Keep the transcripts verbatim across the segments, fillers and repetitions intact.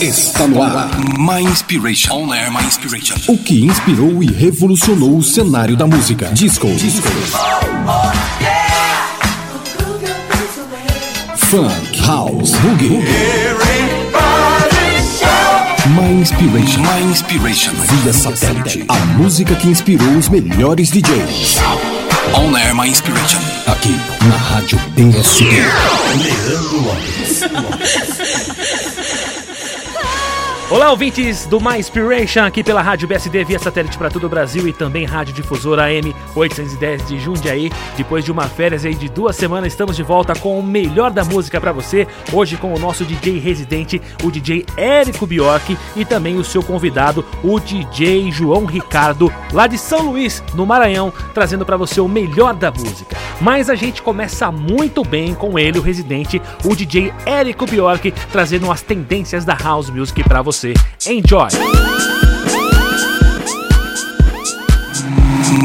Está no ar. My Inspiration. On Air My Inspiration. O que inspirou e revolucionou o cenário da música. Disco. Disco. Oh, oh, yeah. Funk. House. Boogie. My Inspiration. My Inspiration. Via satélite. A música que inspirou os melhores D Js. On Air My Inspiration. Aqui na Rádio Penha Cid. Leandro Lopes. Olá, ouvintes do My Inspiration, aqui pela Rádio B S D, via satélite para todo o Brasil e também Rádio Difusora A M oitocentos e dez de Jundiaí. Depois de uma férias aí de duas semanas, estamos de volta com o melhor da música para você. Hoje com o nosso D J residente, o D J Érico Bjork, e também o seu convidado, o D J João Ricardo, lá de São Luís, no Maranhão, trazendo para você o melhor da música. Mas a gente começa muito bem com ele, o residente, o D J Érico Bjork, trazendo as tendências da House Music para você. Enjoy.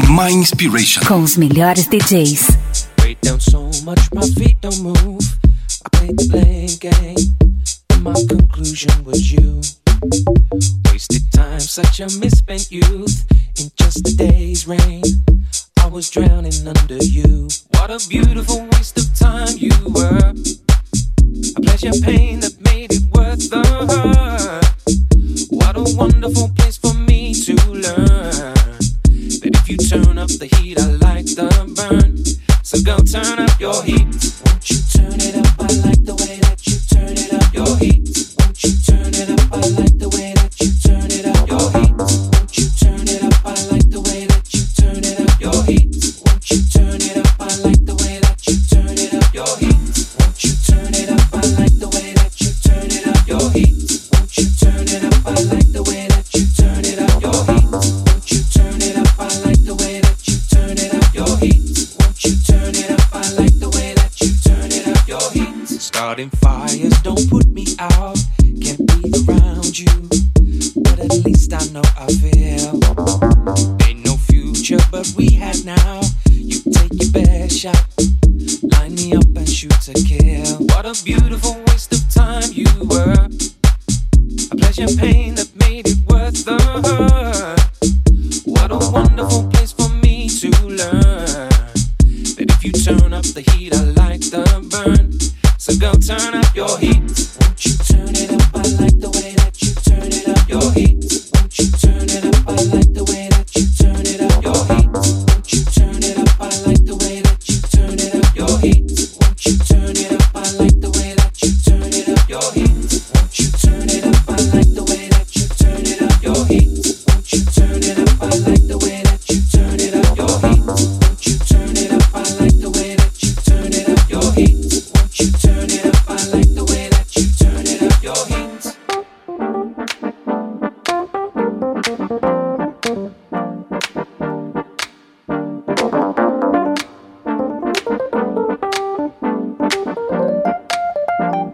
My Inspiration. Com os melhores D Js. Weight down so much, my feet don't move. I played the blame game. And my conclusion was you. Wasted time, such a misspent youth. In just a day's rain, I was drowning under you. What a beautiful waste of time you were. A pleasure pain that made it worth the hurt. What a wonderful place for me to learn that if you turn up the heat, I like the burn. So go turn up your heat. Won't you turn it up? I like the way that you turn it up. Your heat. Won't you turn it up? I like the way that you turn it up. Your heat. Won't you turn it up? I like the way that you turn it up. Your heat. Won't you turn it up? I like the way that you turn it up. Your heat. Won't you turn it up? I like the way that you turn it up. Your heat. Won't you turn it up? I like the way that you turn it up your heat. Won't you turn it up? I like the way that you turn it up your heat. Won't you turn it up? I like the way that you turn it up your heat. Starting fires, don't put me out. Can't be around you, but at least I know I feel. Ain't no future, but we have now. You take your best shot, line me up and shoot to kill. What a beautiful waste of time you were. A pleasure pain that made it worth the hurt. What a wonderful place for me to learn that if you turn up the heat, I like the burn. So go turn up your heat. Won't you turn it up? I like the way that you turn it up your heat. Won't you turn it up? I like the way that you turn it up your heat. Won't you turn it up? I like the way that you turn it up your heat. Won't you turn it up? I like the way that you turn it up your heat. Won't you turn it up? I like the way that you turn it up your heat. Won't you turn it up? I like the way that you turn it up your heat. Won't you turn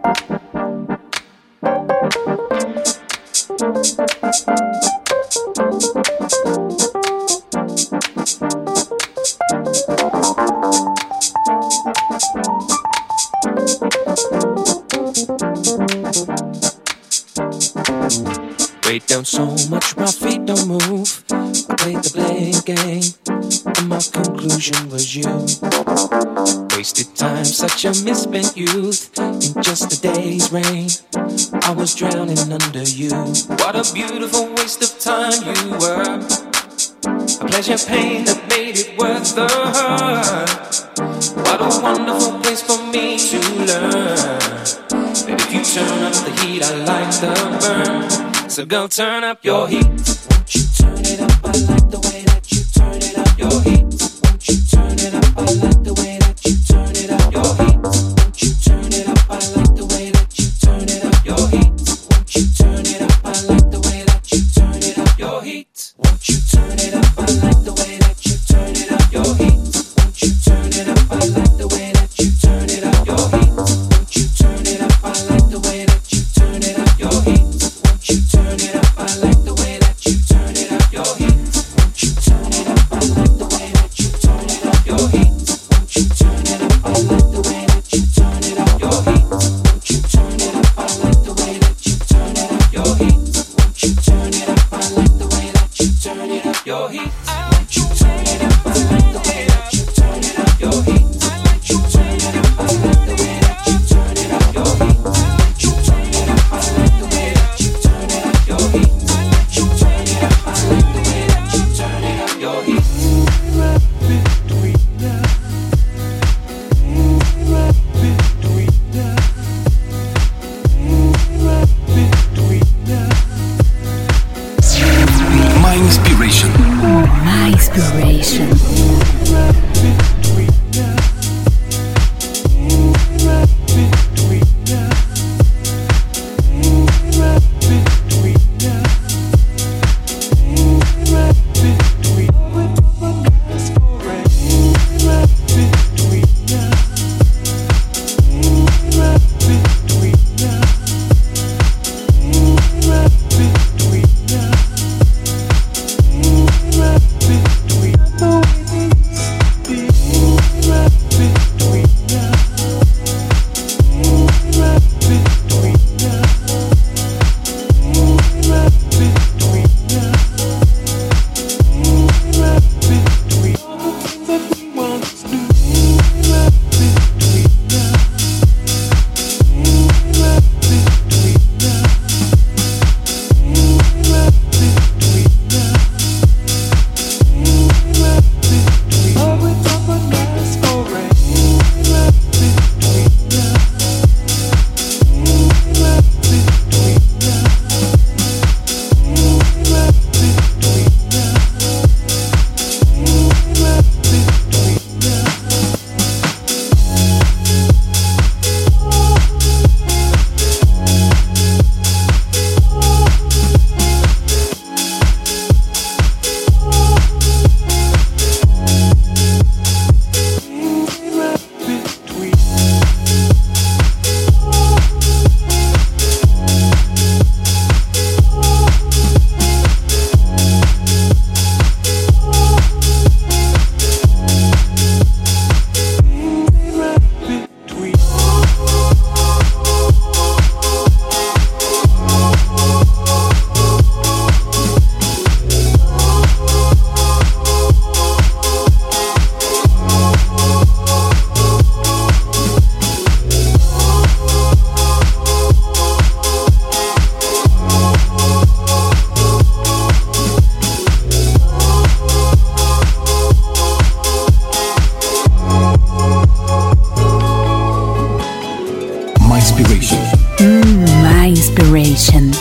it up? I like the way that you turn it up your heat. Won't you turn it up? I like the way that you turn it up your heat. Weight down so much, my feet don't move. I played the blame game, and my conclusion was you. Wasted time, such a misspent youth. In just a day's rain, I was drowning under you. What a beautiful waste of time you were. A pleasure pain that made it worth the hurt. What a wonderful place for me to learn that if you turn up the heat, I like the burn. So go turn up your heat. Won't you turn it up? I like the way that you turn it up your heat. Won't you turn it up? I like the way that you turn it up your heat. Won't you turn it up? I like the way that you turn it up your heat. Won't you turn it up? I like the way that you turn it up your heat. Won't you turn it up? I like the way that you turn it up your heat. Won't you turn it up? I like the way that you turn it up your heat. Won't you turn it up? I like the way that you turn it up your heat. Won't you turn it up? I like the way that you turn it up your heat. Inspiration.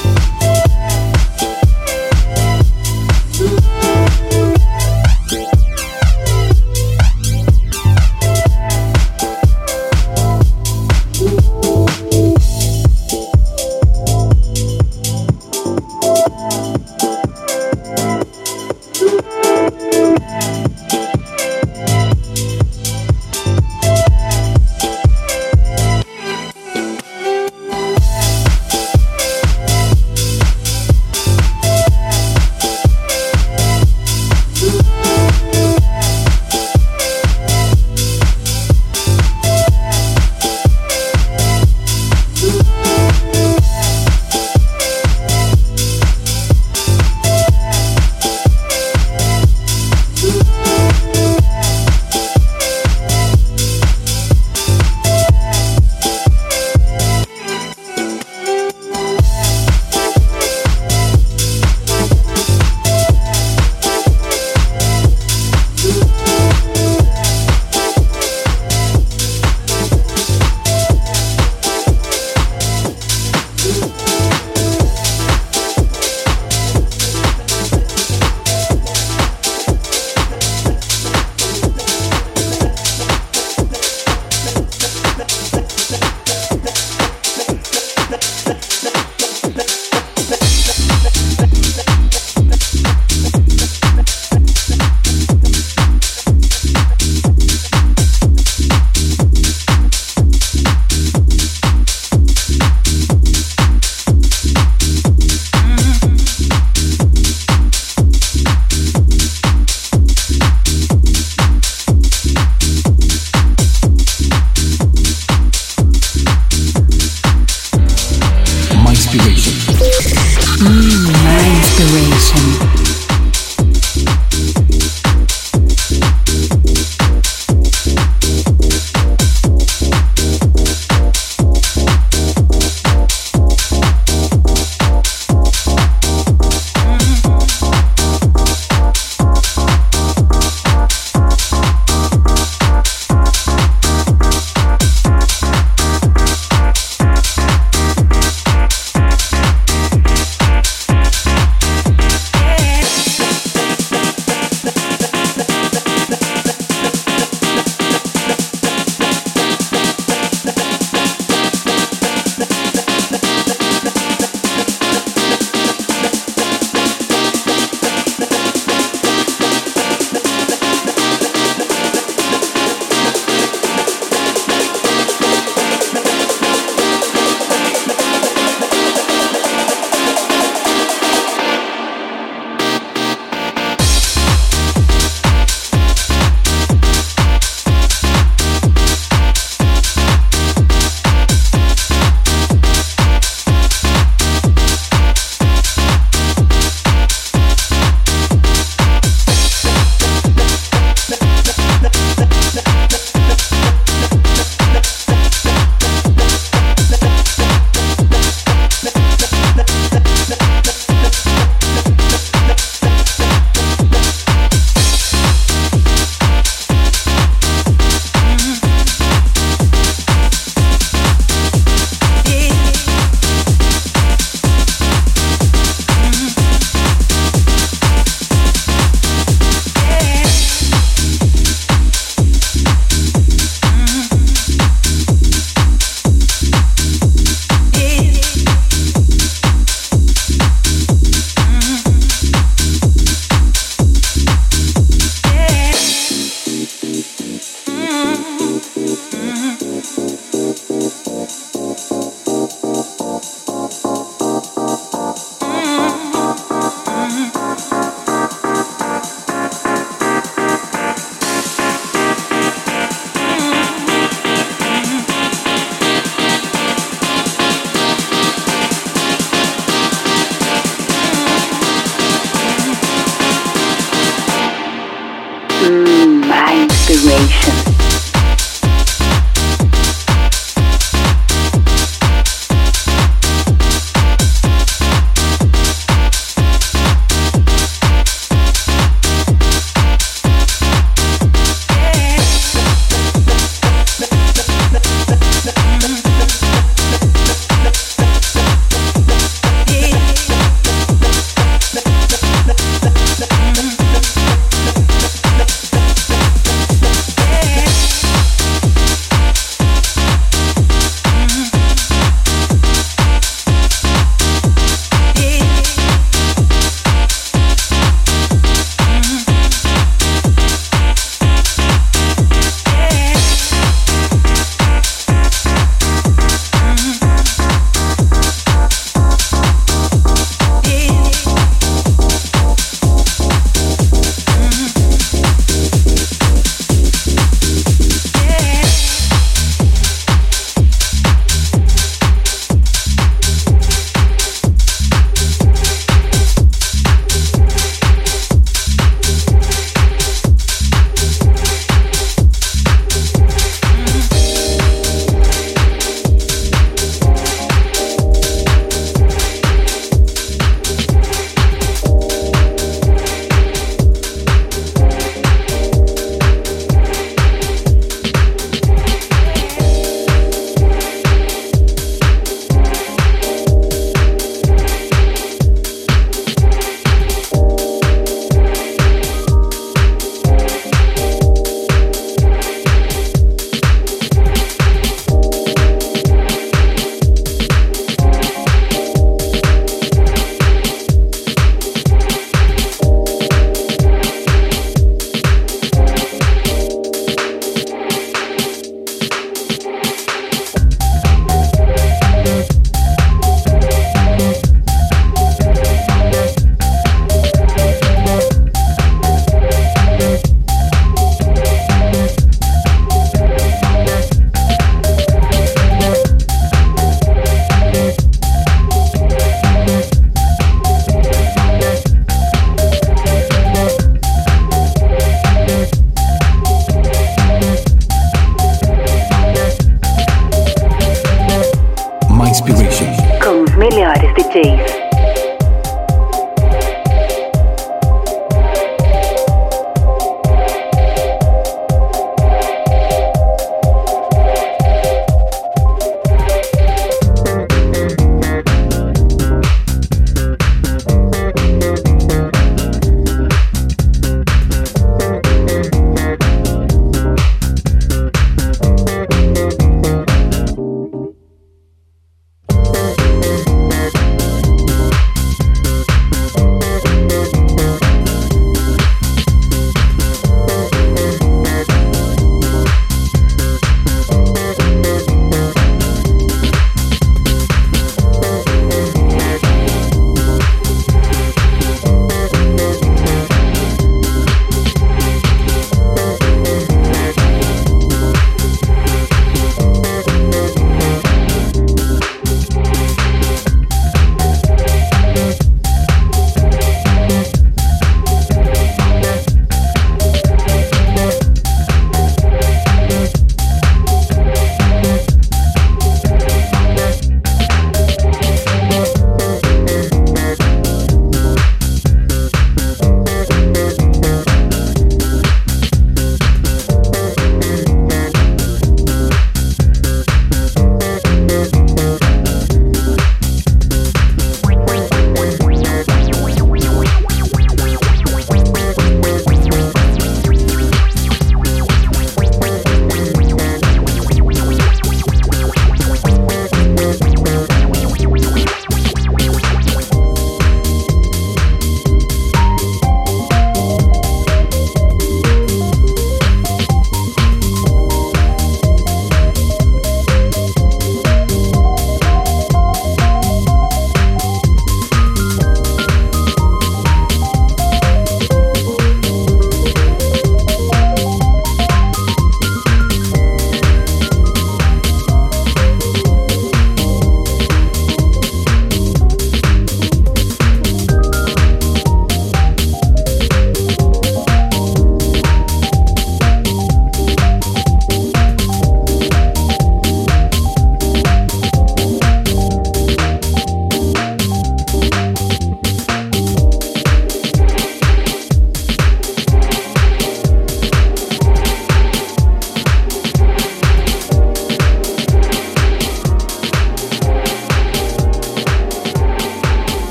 melhores D Js.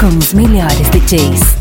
Com os melhores D Js.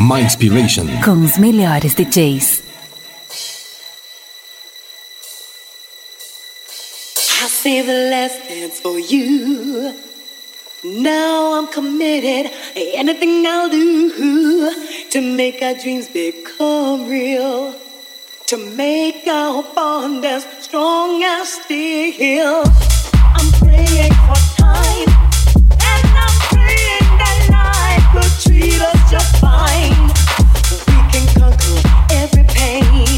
My Inspiration, com os melhores D Js. I saved the last dance for you. Now I'm committed. Anything I'll do to make our dreams become real, to make our bond as strong as steel. I'm praying for time, and I'm praying that life will treat us just fine. We can conquer every pain.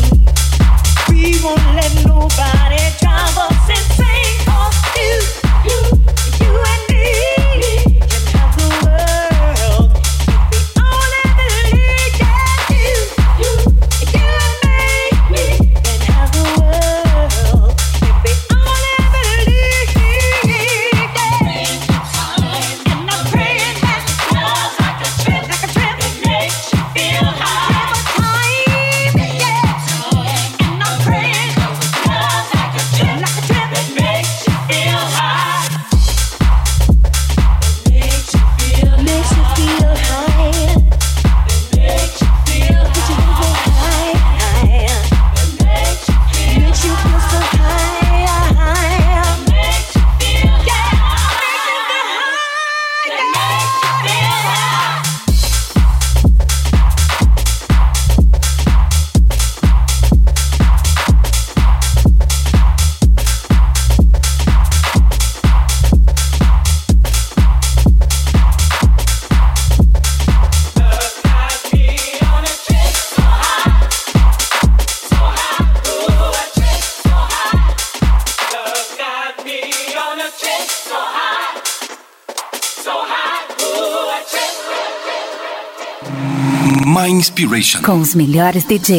We won't let nobody drive us insane. Cause you, you, you and me can have the world if we only believe. Yes, you, you, you and me can have the world if we only believe. Yes. And I'm praying that love like a trip, like a trip that makes you feel high. Time, yeah. And I'm praying love like a trip, like a trip that makes you feel high. Makes you feel, makes you feel high. Makes you feel, makes you feel high. Makes you feel, makes you feel so high. Makes you feel, yeah. Makes you feel high. Makes you feel high. My Inspiration, com os melhores D Js. I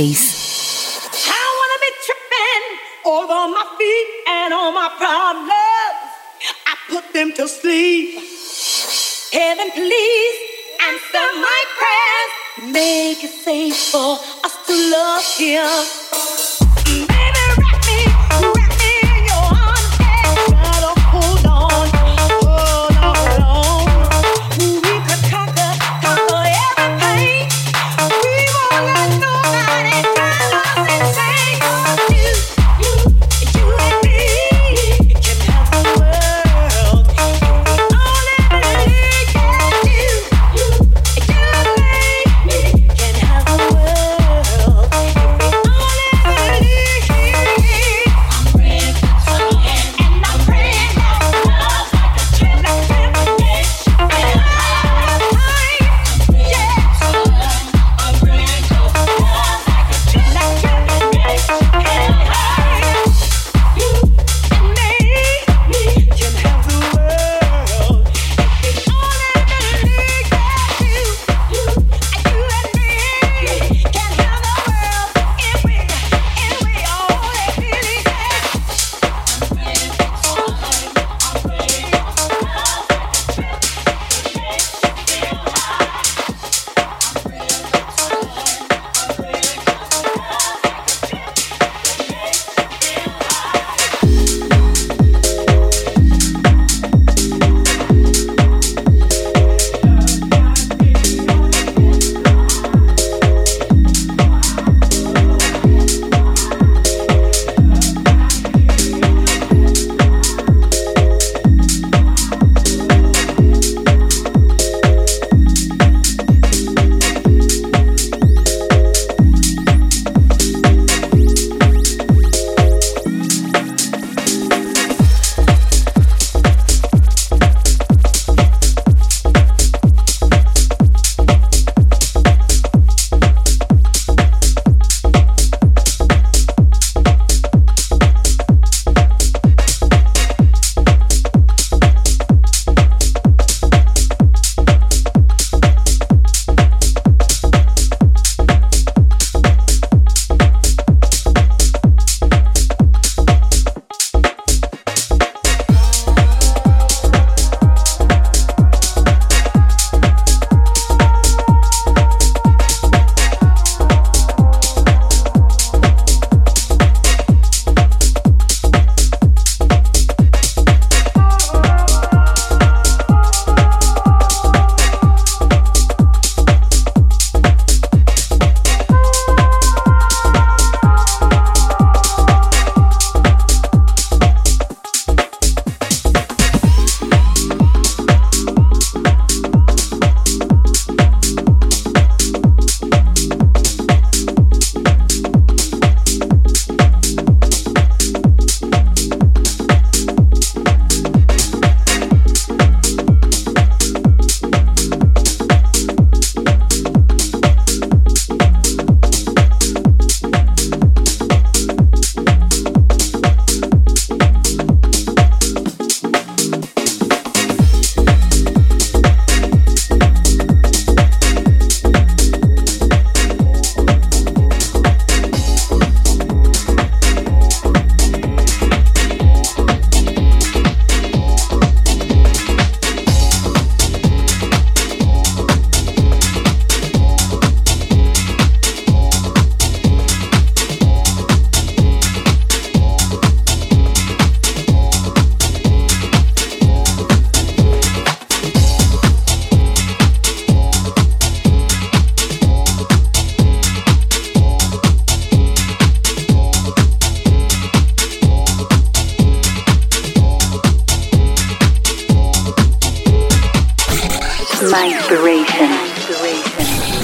wanna be tripping over my feet and all my problems. I put them to sleep. Heaven, please answer my prayers. Make it safe for us to love Him. Baby, wrap me, wrap me in your arms. Try to hold on, hold on, hold on. We could conquer, conquer everything. We won't let nobody drive us insane. 'Cause you, you, you and me can have the world if we only believe. Yes, you, you, you and me can have the world if we only believe.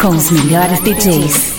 com os melhores D Js.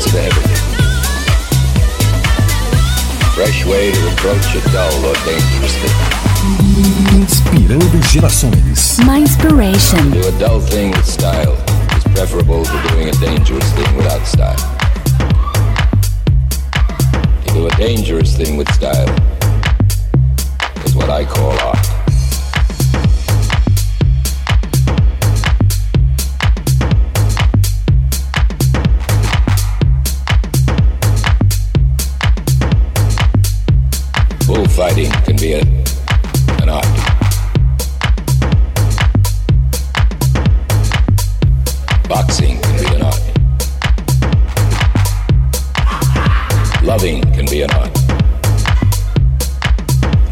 sense of everything. Fresh way to approach a dull or dangerous thing. Inspirando gerações. My inspiration. Do a dull thing with style is preferable to doing a dangerous thing without style. To do a dangerous thing with style is what I call art. Fighting can be a, an art. Boxing can be an art. Loving can be an art.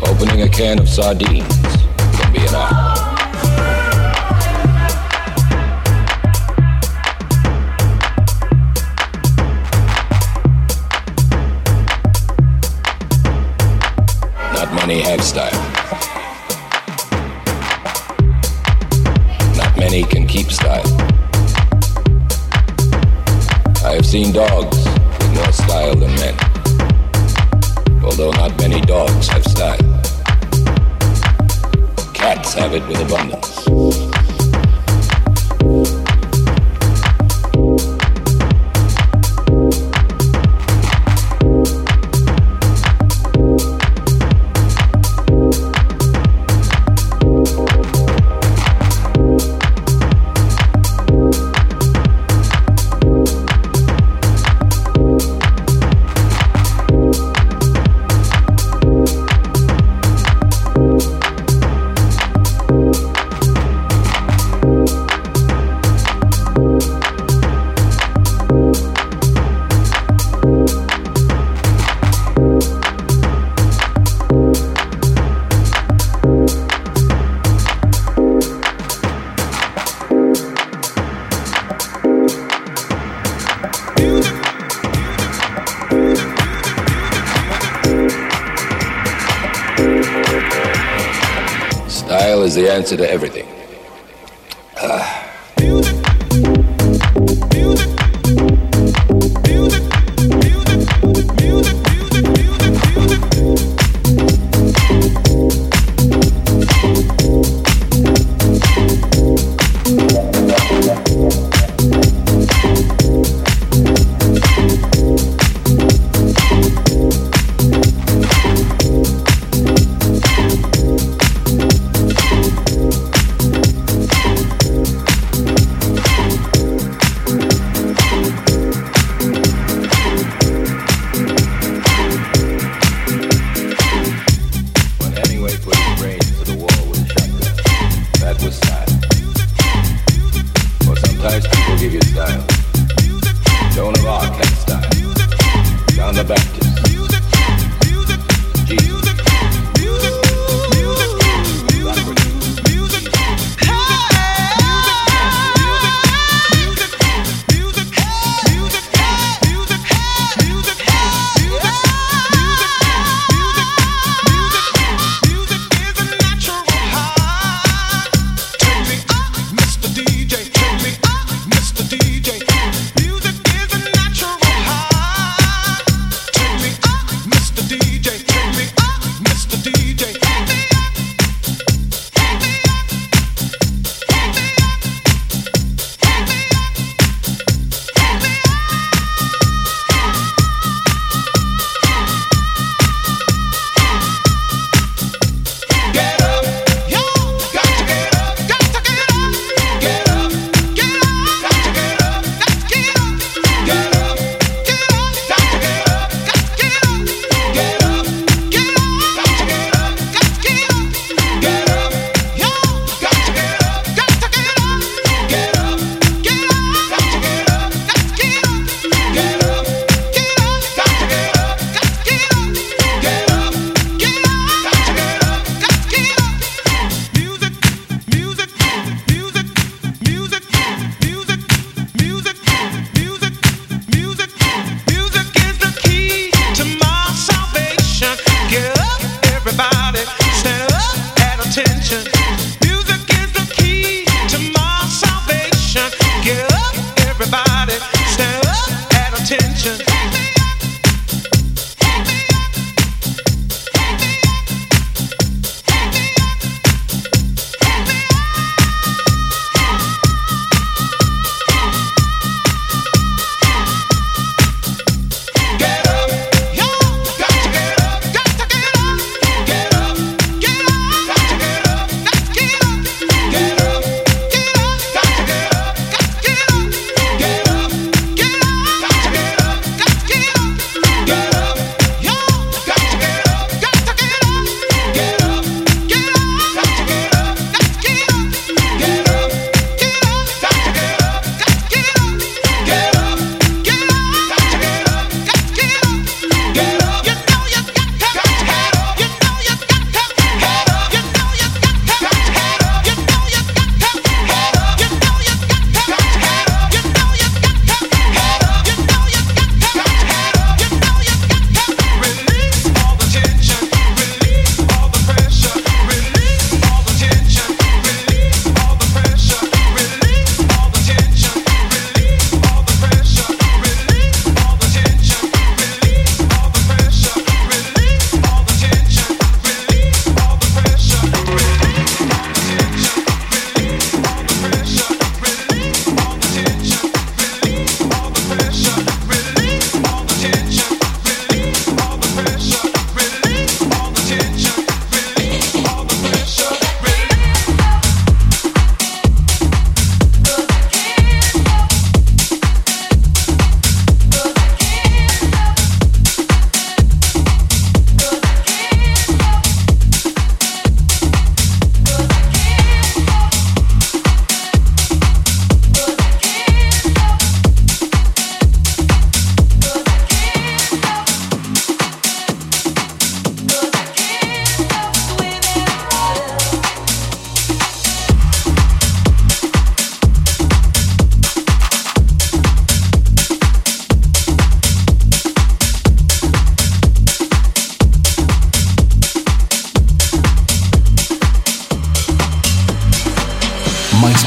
Opening a can of sardines can be an art. Many have style. Not many can keep style. I have seen dogs with more style than men, although not many dogs have style. Cats have it with abundance. The answer to everything.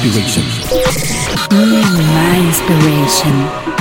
Inspiration. My Inspiration.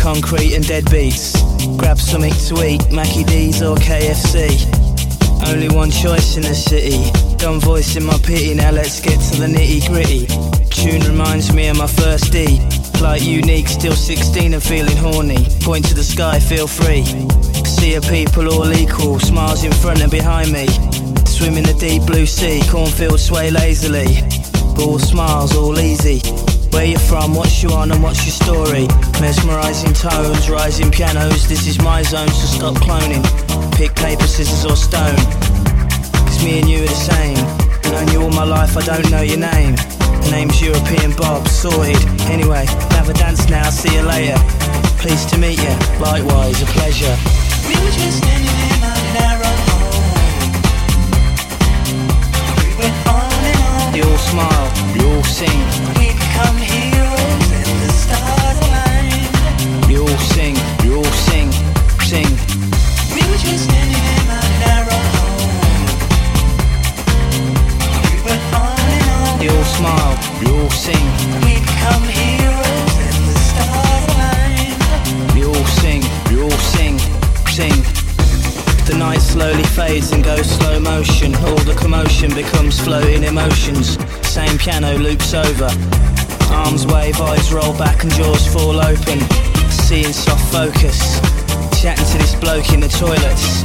Concrete and dead beats. Grab something to eat, Mackie D's or K F C. Only one choice in the city. Done voicing my pity, now let's get to the nitty gritty. Tune reminds me of my first D. Like unique, still sixteen and feeling horny. Point to the sky, feel free. sea of people all equal, smiles in front and behind me. Swim in the deep blue sea, cornfields sway lazily, but all smiles, all easy. Where you from, what's you on and what's your story? Mesmerising tones, rising pianos, this is my zone, so stop cloning. Pick paper, scissors or stone, it's me and you are the same. Known you all my life, I don't know your name. Name's European Bob, sorted. Anyway, have a dance now, see you later. Pleased to meet you, likewise, a pleasure. We were just standing in our narrow home. We went on and on. You all smile, you all sing. We become heroes in the stars aligned. You all sing, you all sing, sing. We were just standing in our narrow home. We went on and on. You all smile, you all sing. We become heroes in the stars aligned. You all sing, you all sing, sing. The night slowly fades and goes slow motion. All the commotion becomes floating emotions. Same piano loops over. Arms wave, eyes roll back and jaws fall open. Seeing soft focus. Chatting to this bloke in the toilets.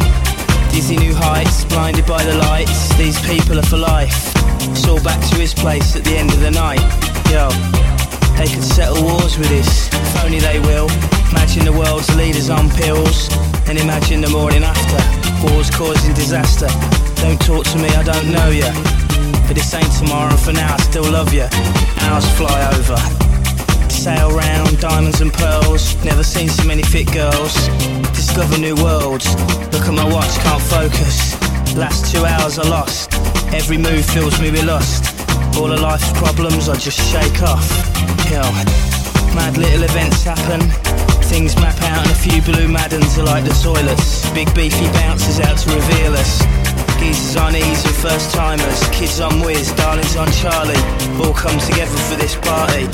Dizzy new heights, blinded by the lights. These people are for life. It's all back to his place at the end of the night. Yo, they could settle wars with this, if only they will. Imagine the world's leaders on pills, and imagine the morning after. Wars causing disaster. Don't talk to me, I don't know ya, but this ain't tomorrow, and for now I still love ya. Hours fly over, sail round, diamonds and pearls. Never seen so many fit girls. Discover new worlds. Look at my watch, can't focus. Last two hours I lost. Every move fills me with lust. All of life's problems I just shake off. Yo, mad little events happen. Things map out and a few blue maddens are like the toilets. Big beefy bounces out to reveal us. Geezers on ease and first timers. Kids on whiz, darlings on Charlie. All come together for this party.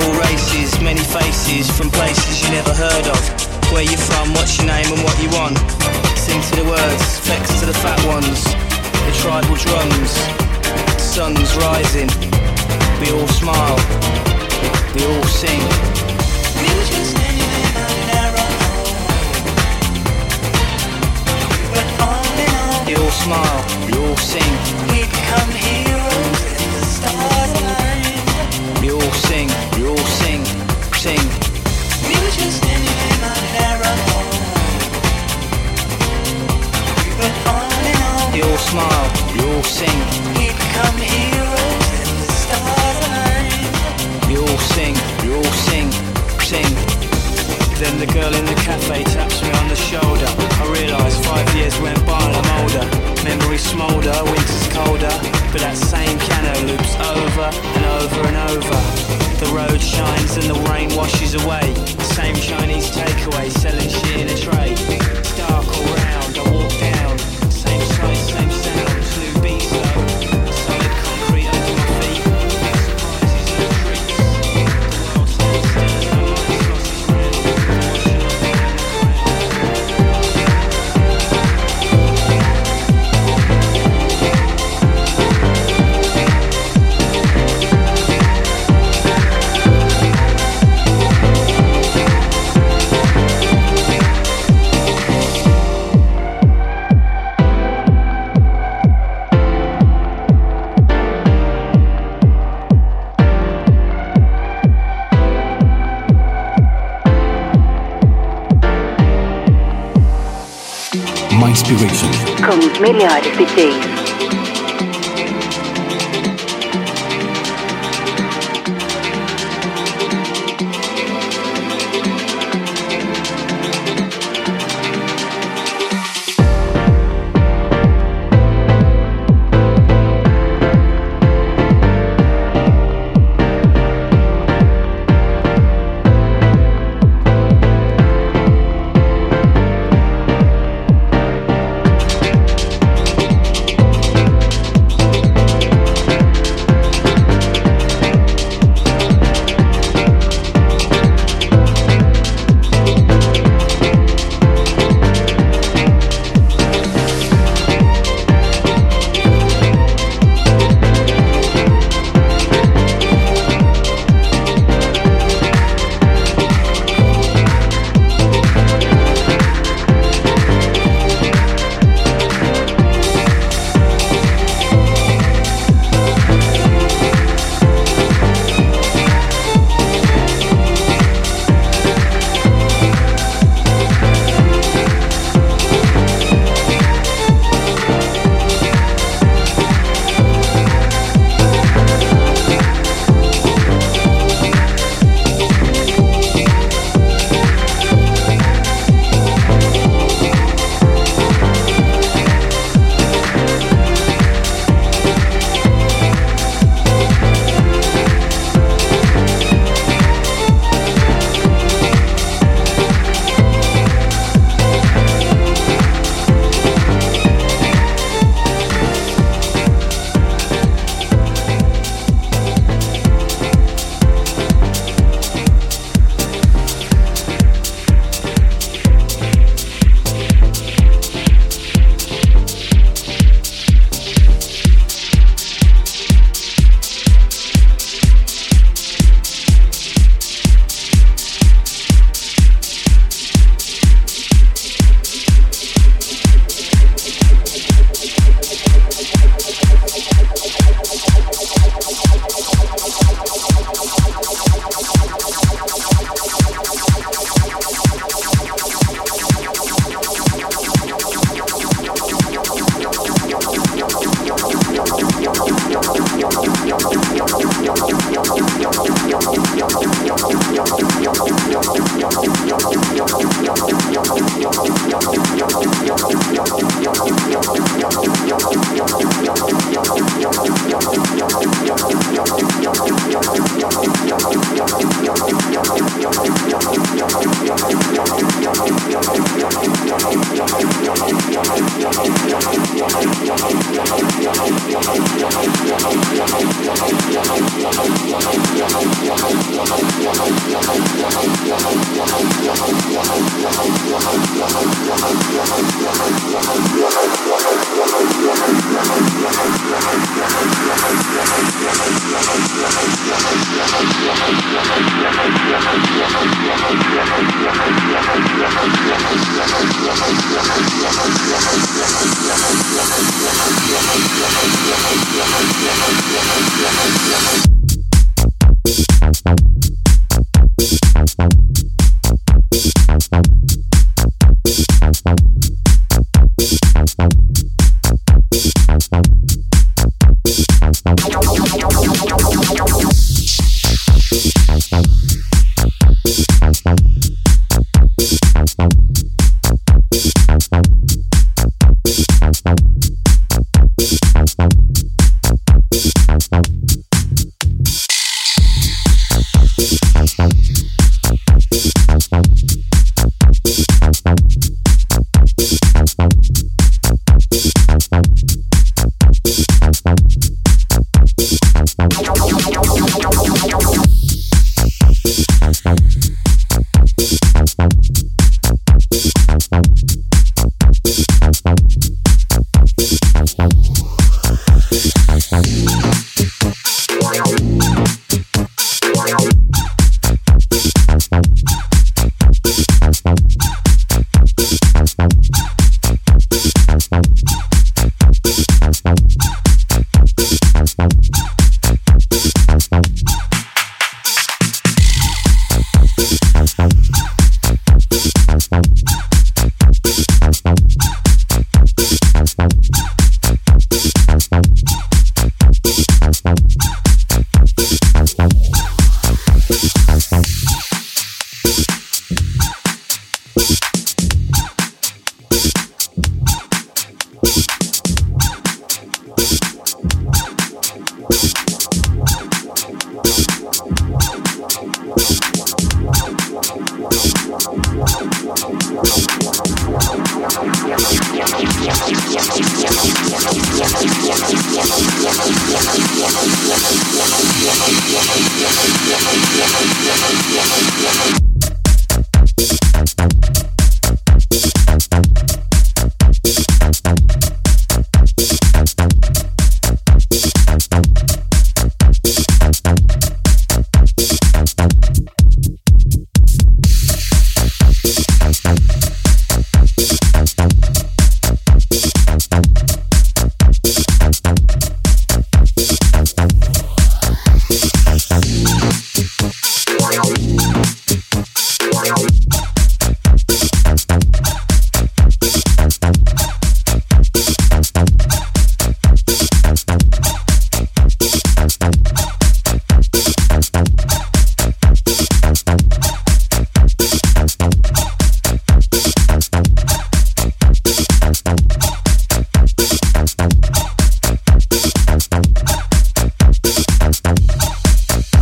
All races, many faces, from places you never heard of. Where you from, what's your name and what you want. Sing to the words, flex to the fat ones. The tribal drums, sun's rising. We all smile, we all sing. We were just standing in our narrow home. We went on and on. You all smile, you all sing. We become heroes in the stars aligned. You all sing, you all sing, sing. We were just standing in our narrow home. We went on and on. You all smile, you all sing. We become heroes in the stars aligned. You all sing, you all sing. Sing. Then the girl in the cafe taps me on the shoulder. I realise five years went by and I'm older. Memories smoulder, winter's colder, but that same piano loops over and over and over. The road shines and the rain washes away. Same Chinese takeaway, selling shit in a tray. It's dark all round, I walk down. Same sight, same sound, two beats low. Solid concrete under my feet. Surprises in the trees. The world's always standing. Com os melhores D Js.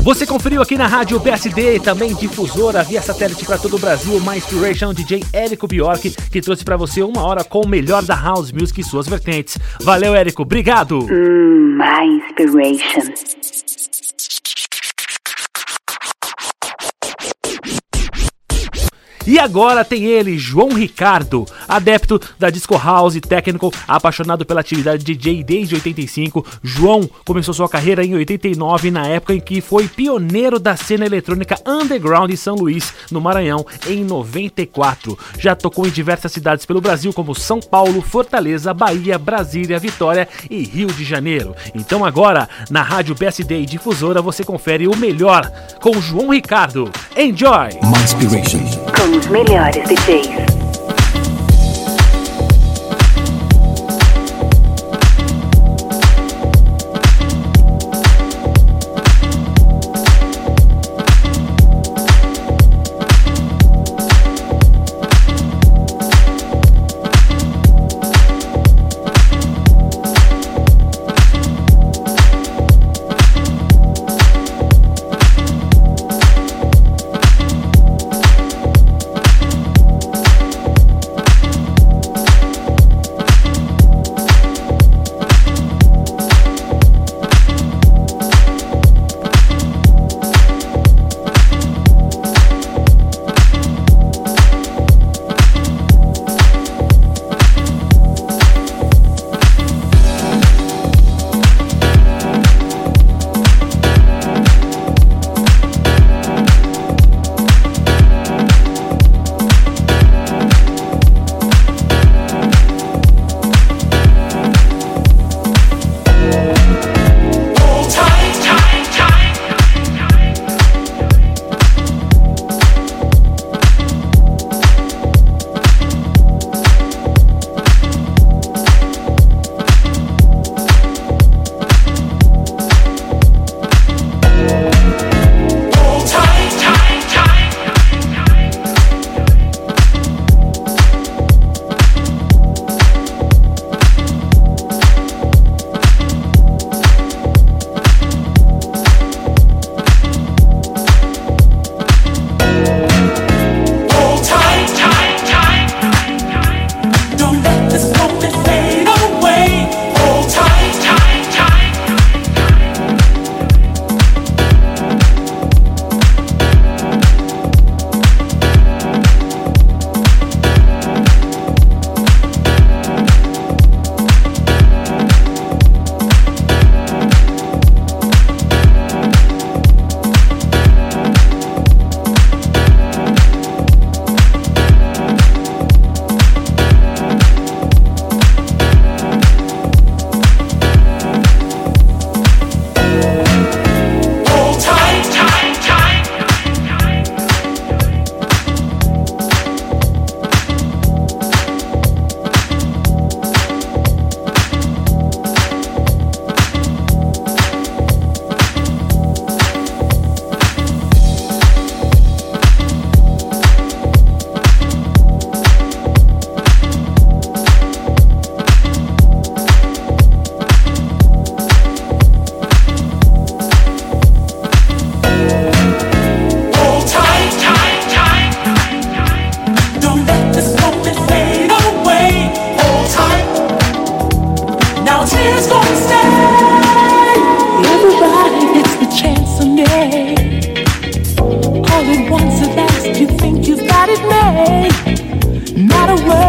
Você conferiu aqui na Rádio B S D, também difusora via satélite para todo o Brasil, My Inspiration, D J Érico Bjork, que trouxe para você uma hora com o melhor da House Music e suas vertentes. Valeu, Érico, obrigado! Hum, My Inspiration. E agora tem ele, João Ricardo, adepto da Disco House e técnico, apaixonado pela atividade de D J desde oitenta e cinco. João começou sua carreira em oitenta e nove, na época em que foi pioneiro da cena eletrônica underground em São Luís, no Maranhão, em noventa e quatro. Já tocou em diversas cidades pelo Brasil, como São Paulo, Fortaleza, Bahia, Brasília, Vitória e Rio de Janeiro. Então agora, na Rádio B S D e Difusora, você confere o melhor com João Ricardo. Enjoy! My Inspiration. Os melhores D Js.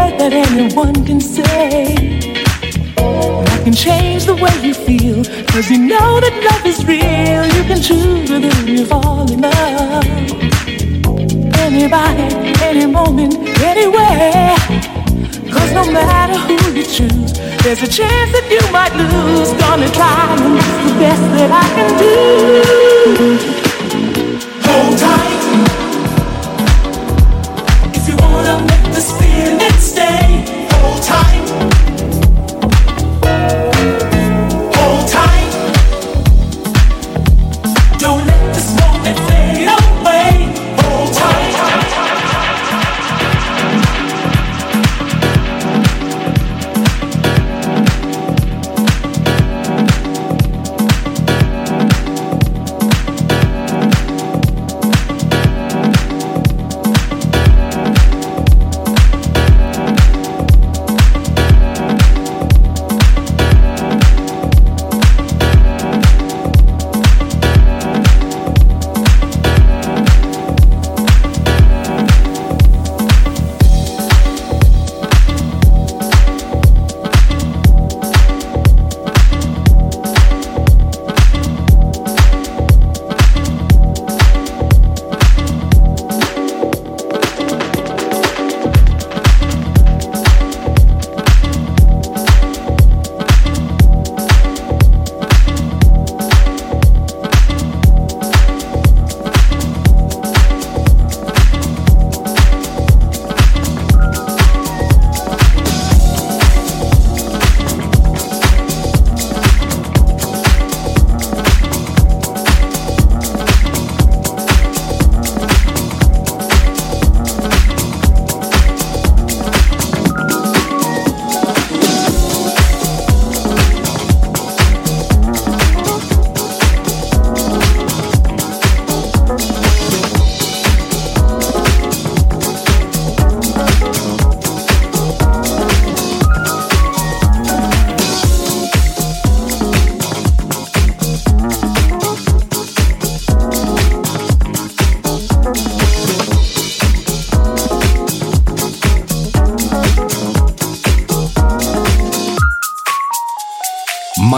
word that anyone can say. I can change the way you feel, cause you know that love is real. You can choose whether you fall in love. Anybody, any moment, anywhere. Cause no matter who you choose, there's a chance that you might lose. Gonna try, and that's the best that I can do. Hold tight.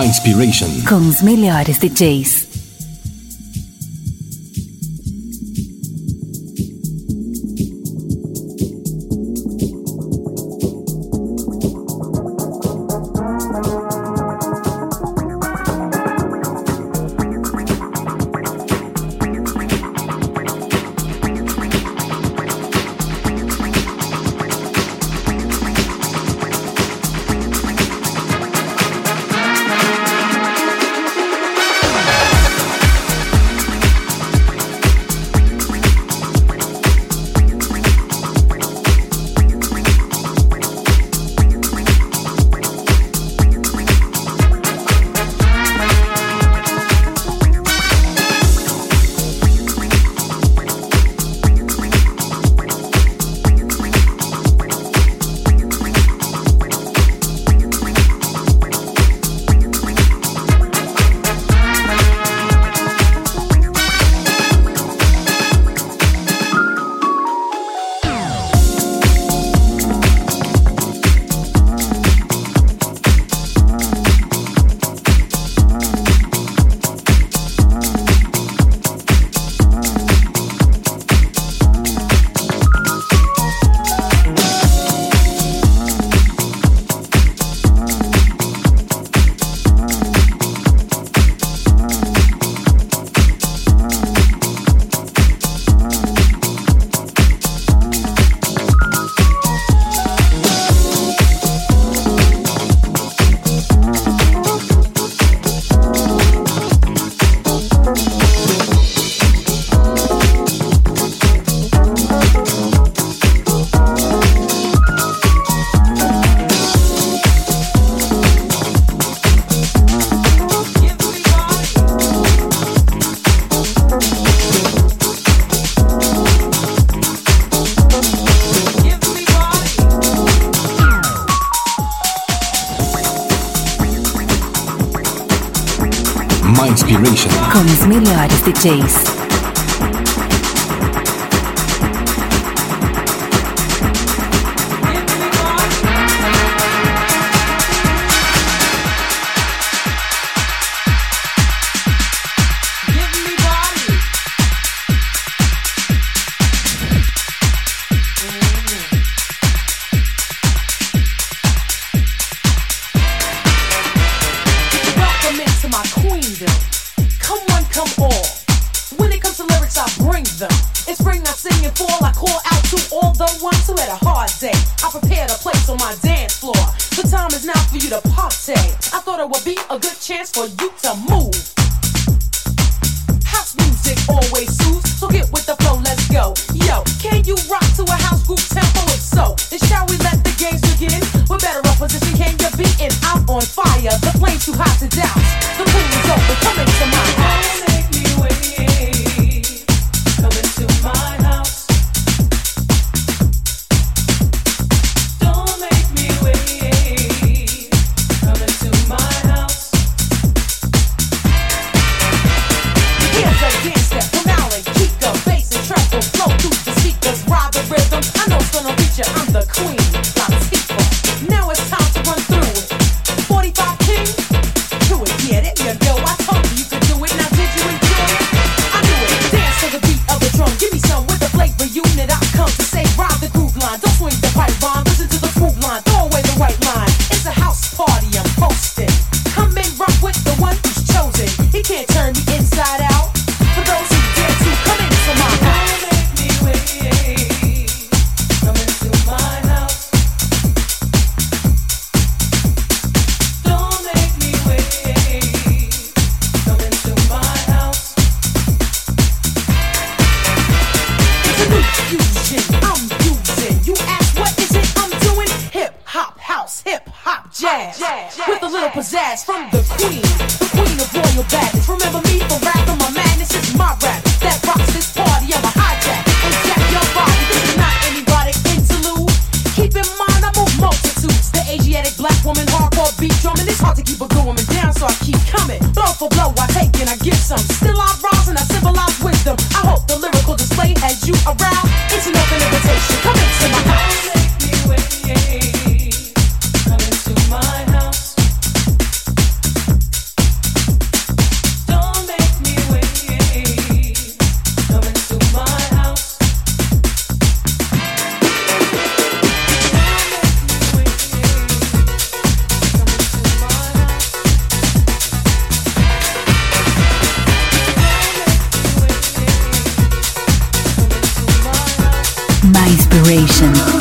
Inspiration com os melhores D Js. Com os melhores D Js. my dance floor. The time is now for you to party. I thought it would be a good chance for you to move. House music always soothes, so get with the flow, let's go. Yo, can you rock to a house group tempo? If so, then shall we let the games begin? What better opposition can you be in? I'm on fire, the flame's too hot to douse. The pool is open, come into my house. Take me away, come into my house. I'm the queen, not people. Now it's time to run through it. forty-five King, do it, yeah, there you go. I told you you could do it, now did you enjoy it? I do it, dance to the beat of the drum. Give me some with the flavor unit. I've come to say, ride the groove line. Don't swing the right rhyme, listen to the groove line. Throw away the right line. It's a house party, I'm hosting. Come in, rock with the one who's chosen. He can't turn me inside out. For those who dare to come into my house. Jazz, jazz, jazz, with a little pizzazz from the queen, the queen of royal badness. Remember me for rap, my madness is my rap that rocks this party. I'm a hijack and jack your body. This is not an erotic interlude. Keep in mind I move multitudes. The Asiatic black woman hardcore beat drumming. It's hard to keep a good woman down, so I keep coming. Blow for blow, I take and I give some. Still I rise and I symbolize wisdom. I hope the lyrical display has you around. It's enough an invitation. Come into my house.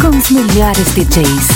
Com os melhores D Js.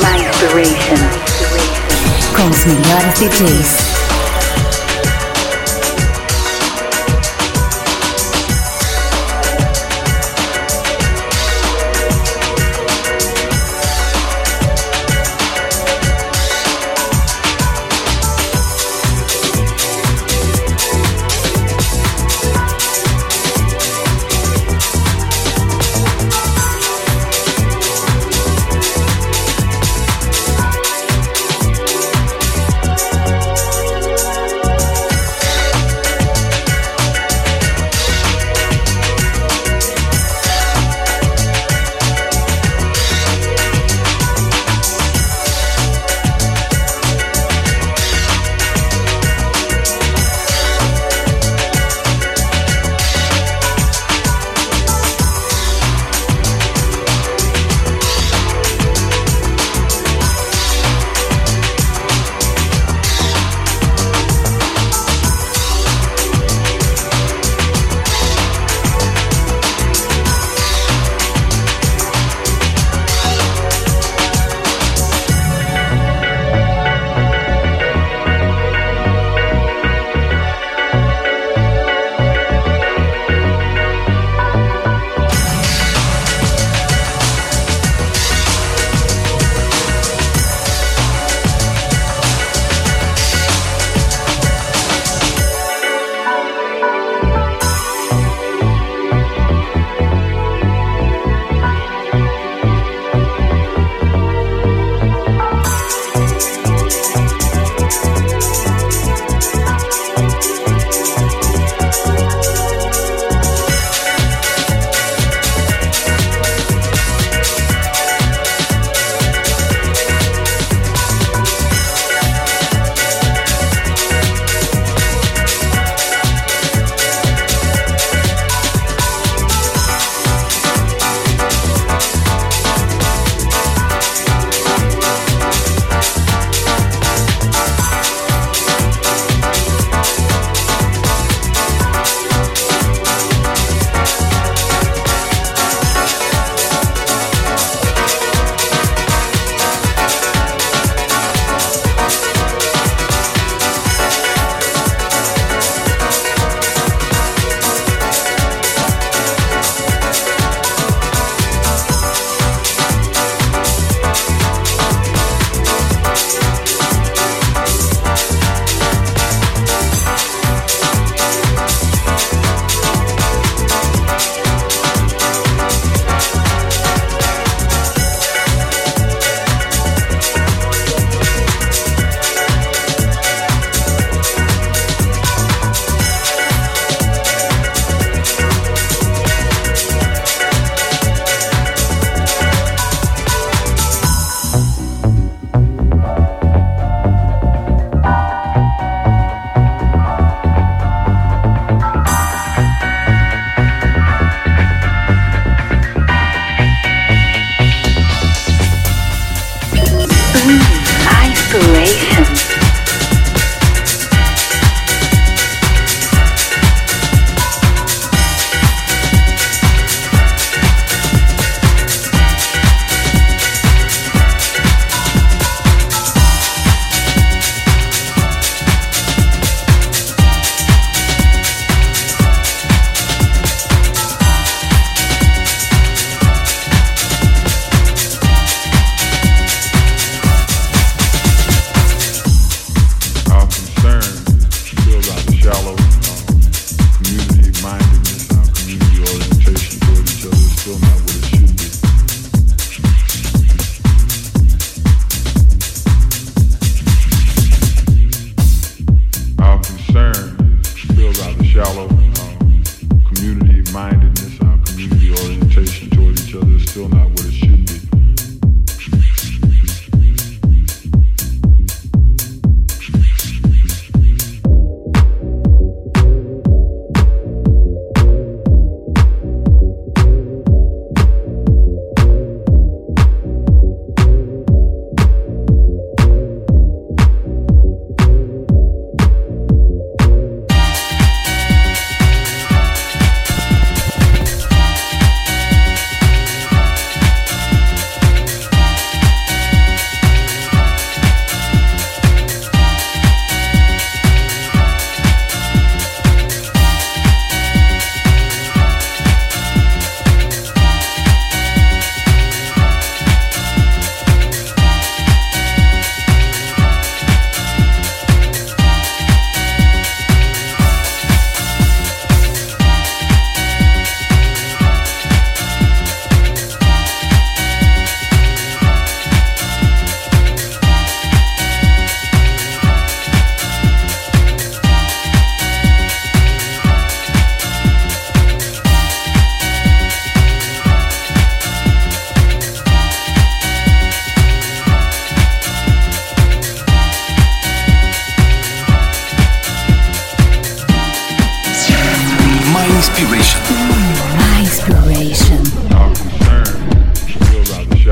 Light Duration. Com os melhores D Js.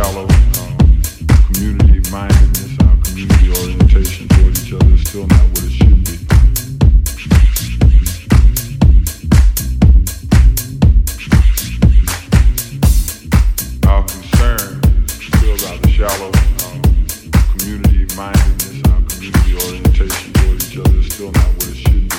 shallow um, community mindedness, our community orientation toward each other is still not what it should be. Our concern is still about the shallow um, community mindedness, our community orientation toward each other is still not what it should be.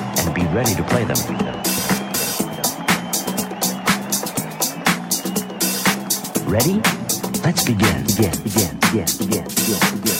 and be ready to play them. Ready? Let's begin, begin, begin, begin, begin, begin, begin, begin.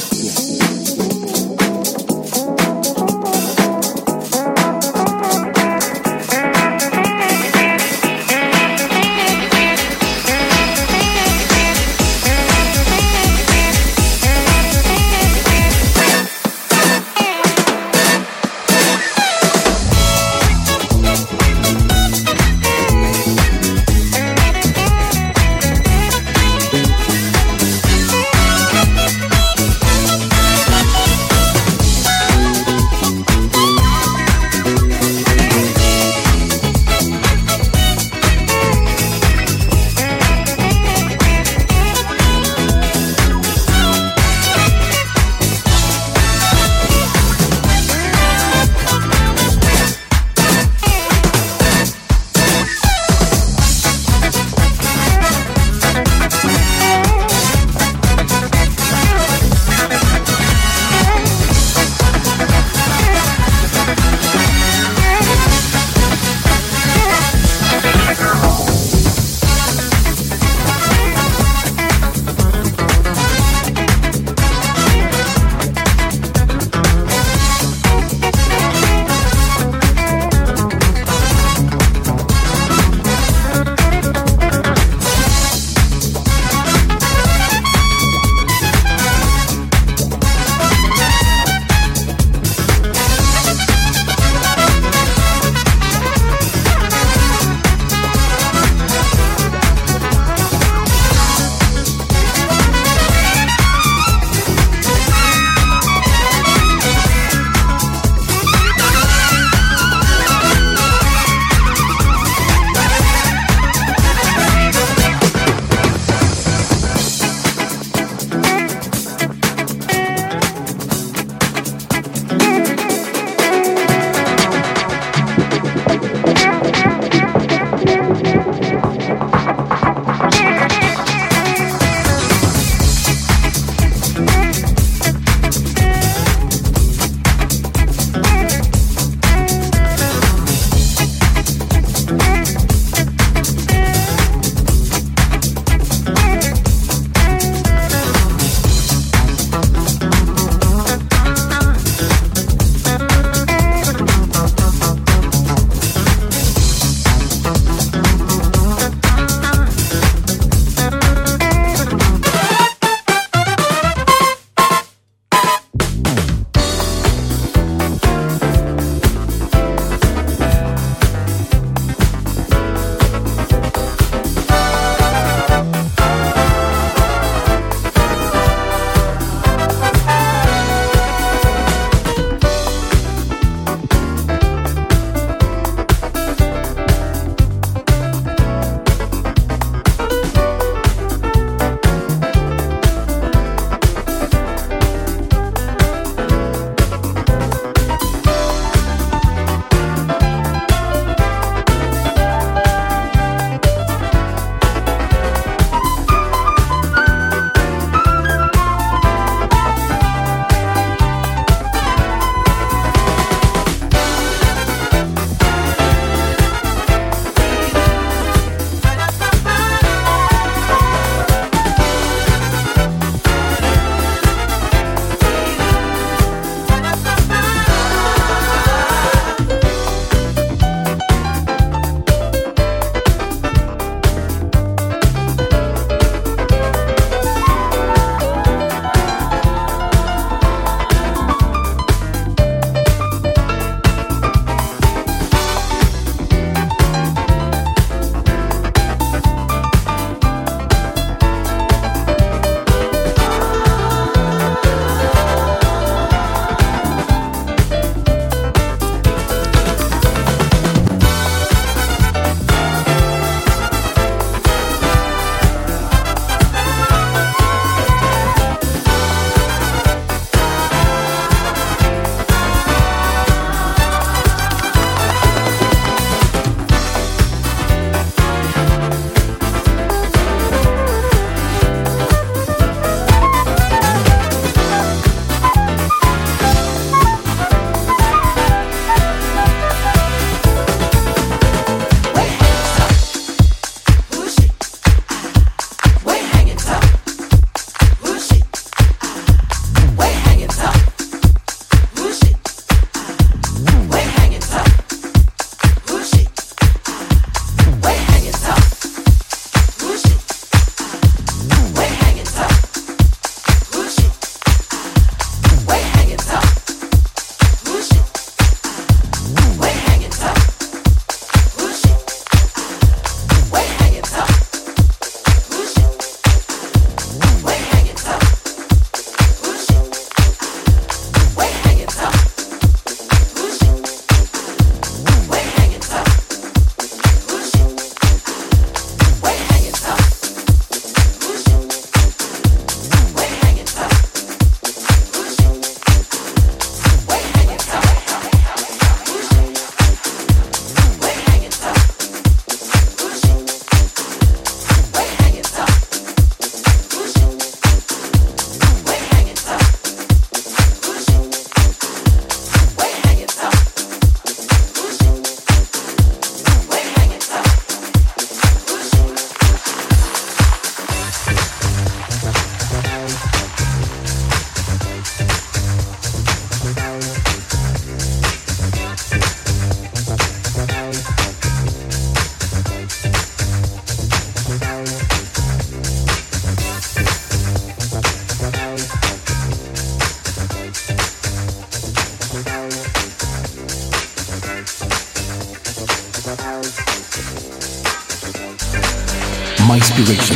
My Inspiration.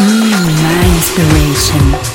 Mm, my Inspiration.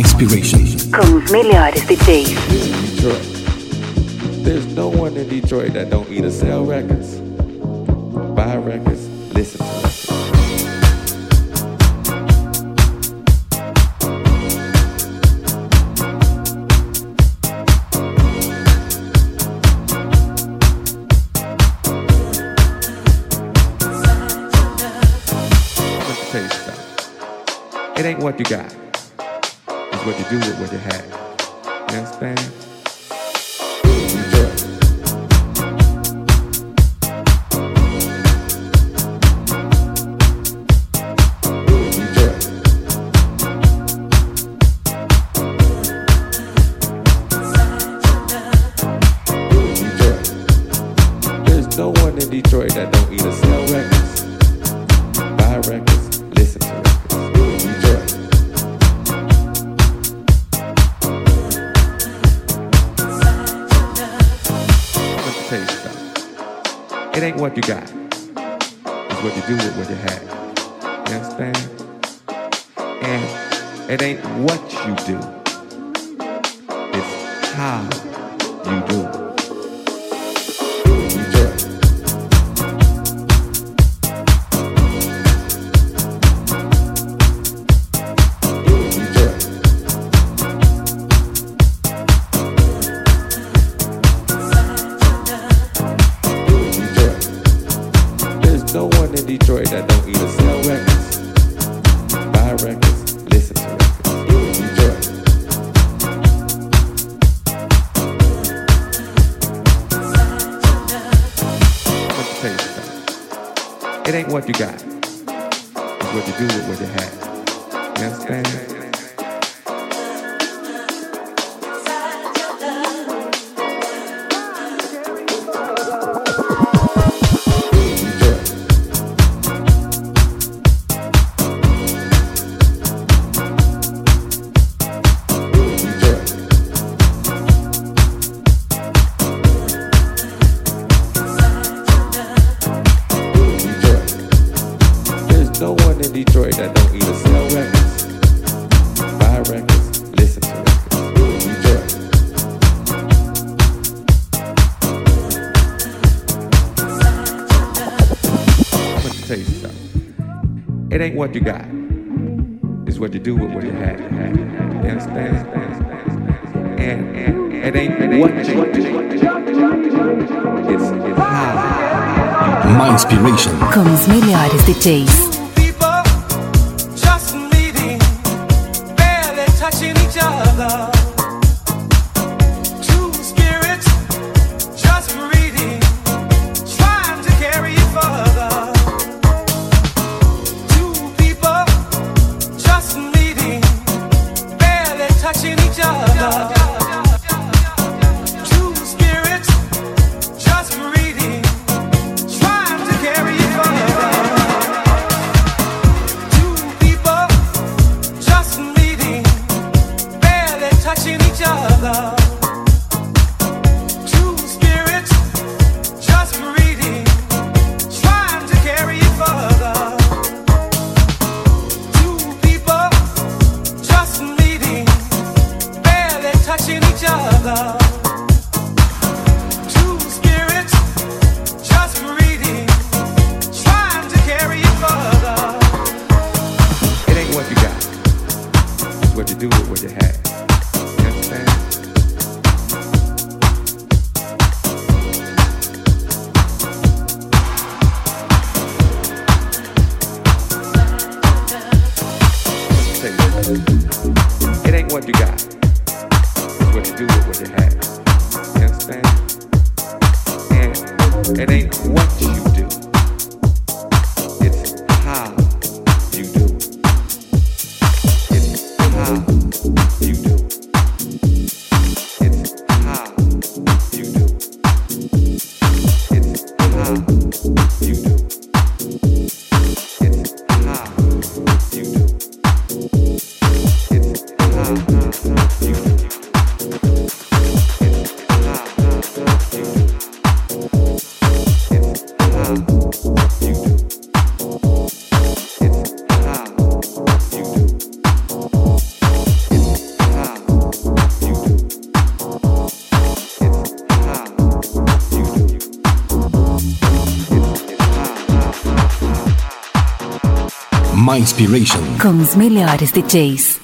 My Inspiration. Com os melhores D Js. There's no one in Detroit that don't either sell records, buy records, listen to records. It ain't what you got. It's what you do with what you have. You understand? Detroit. There's no one in Detroit that don't either sell records, buy records, listen to records. It ain't what you got, it's what you do with what you have. You understand? And it ain't what you do, it's how you do it. It ain't what you got, it's what you do with what you have. You understand? It ain't what you got, it's what you do with what you have. You understand? And, and it ain't what you do, it's, it's how. My Inspiration. Com os melhores D Js. My Inspiration. Com os melhores D Js.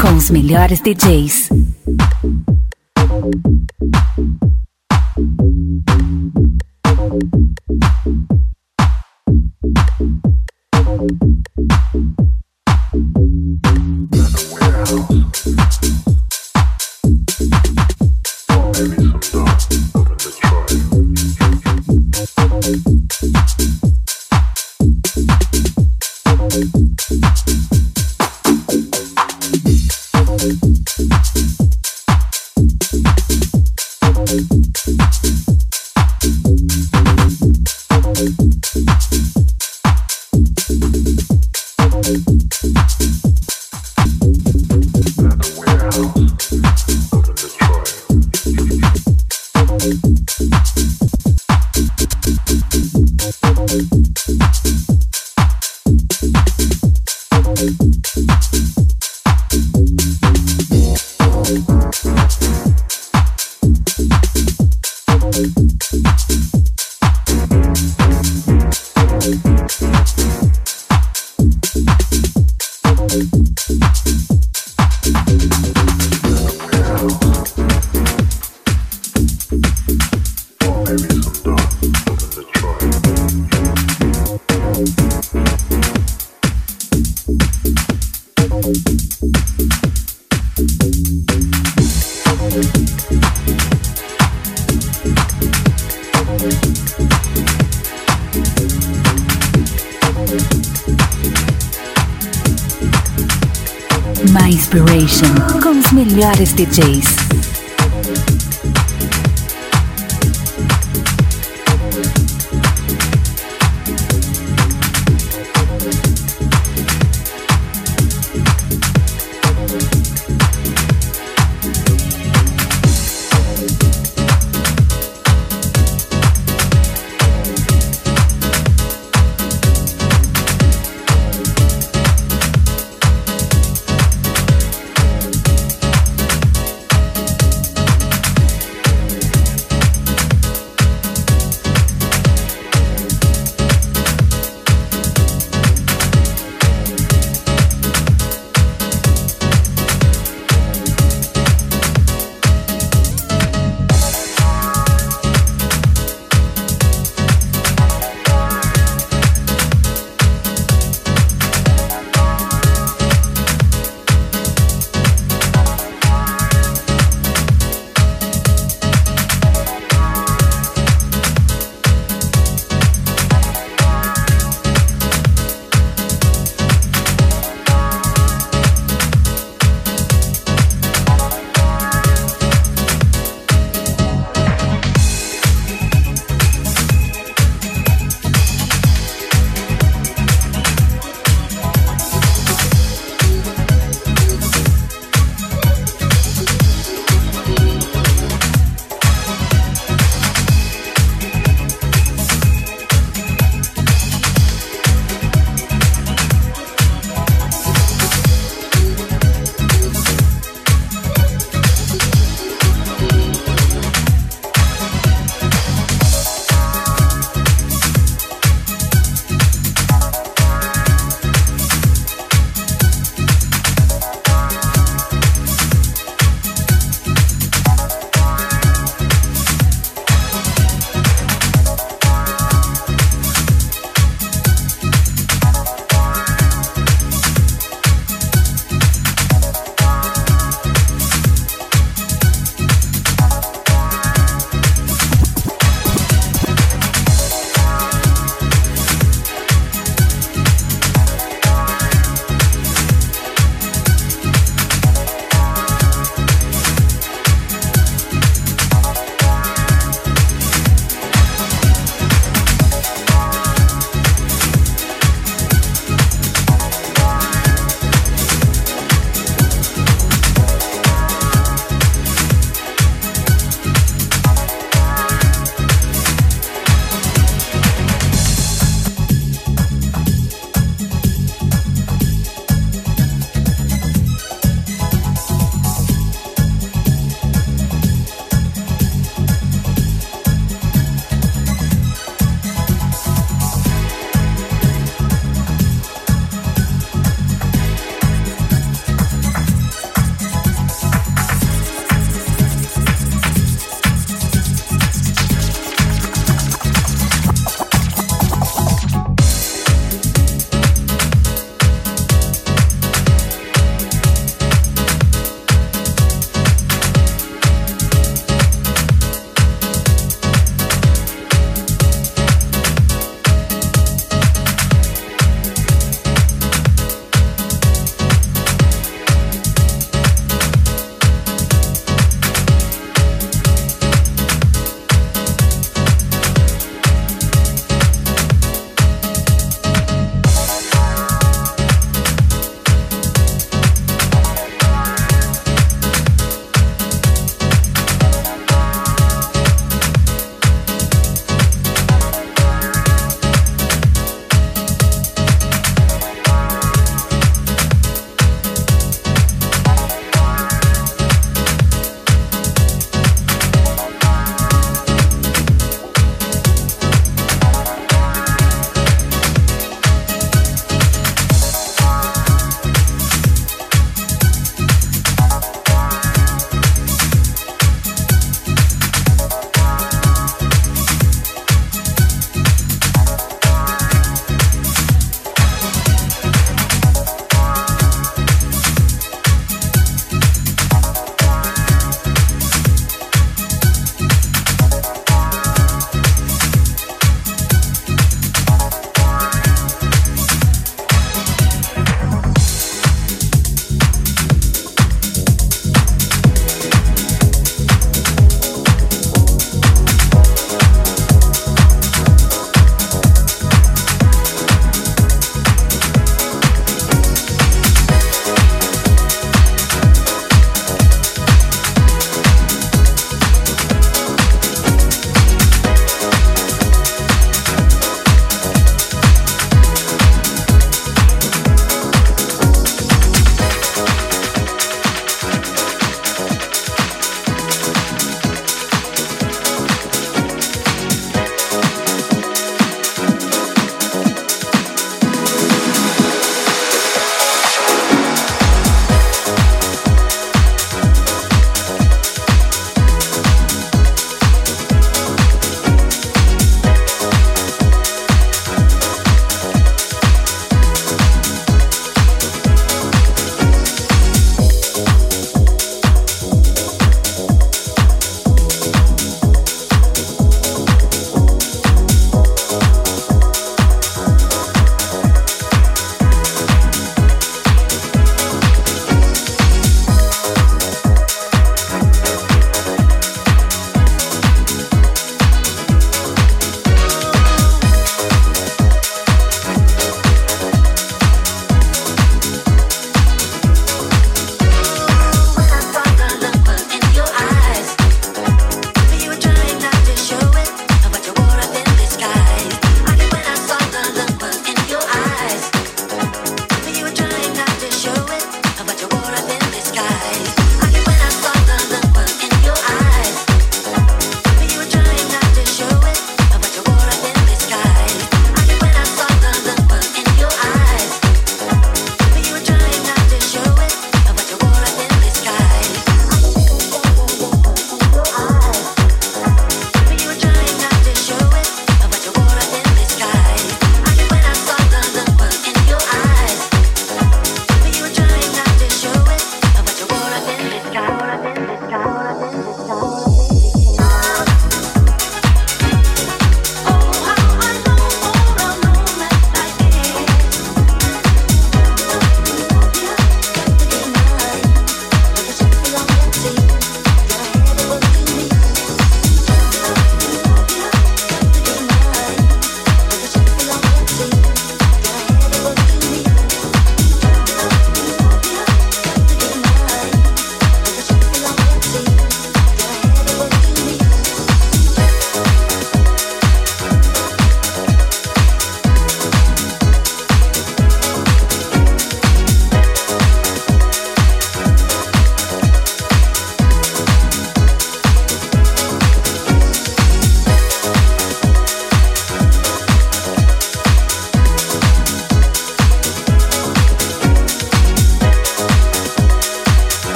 Com os melhores D Js. Com os melhores D Js.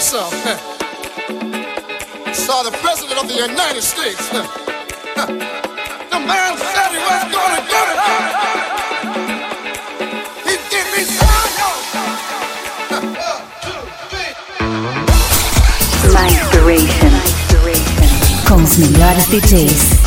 yourself. Saw the President of the United States. The man said he was going to do it. He did me so. Life Duration. Com os melhores D Js.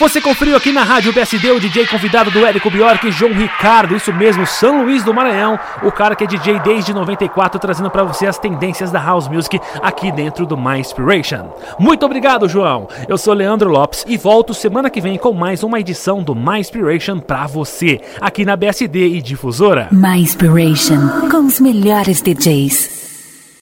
Você conferiu aqui na Rádio B S D o D J convidado do Érico Bjork, João Ricardo, isso mesmo, São Luís do Maranhão, o cara que é D J desde noventa e quatro, trazendo pra você as tendências da House Music aqui dentro do My Inspiration. Muito obrigado, João! Eu sou Leandro Lopes e volto semana que vem com mais uma edição do My Inspiration pra você, aqui na B S D e Difusora. My Inspiration, com os melhores D Js.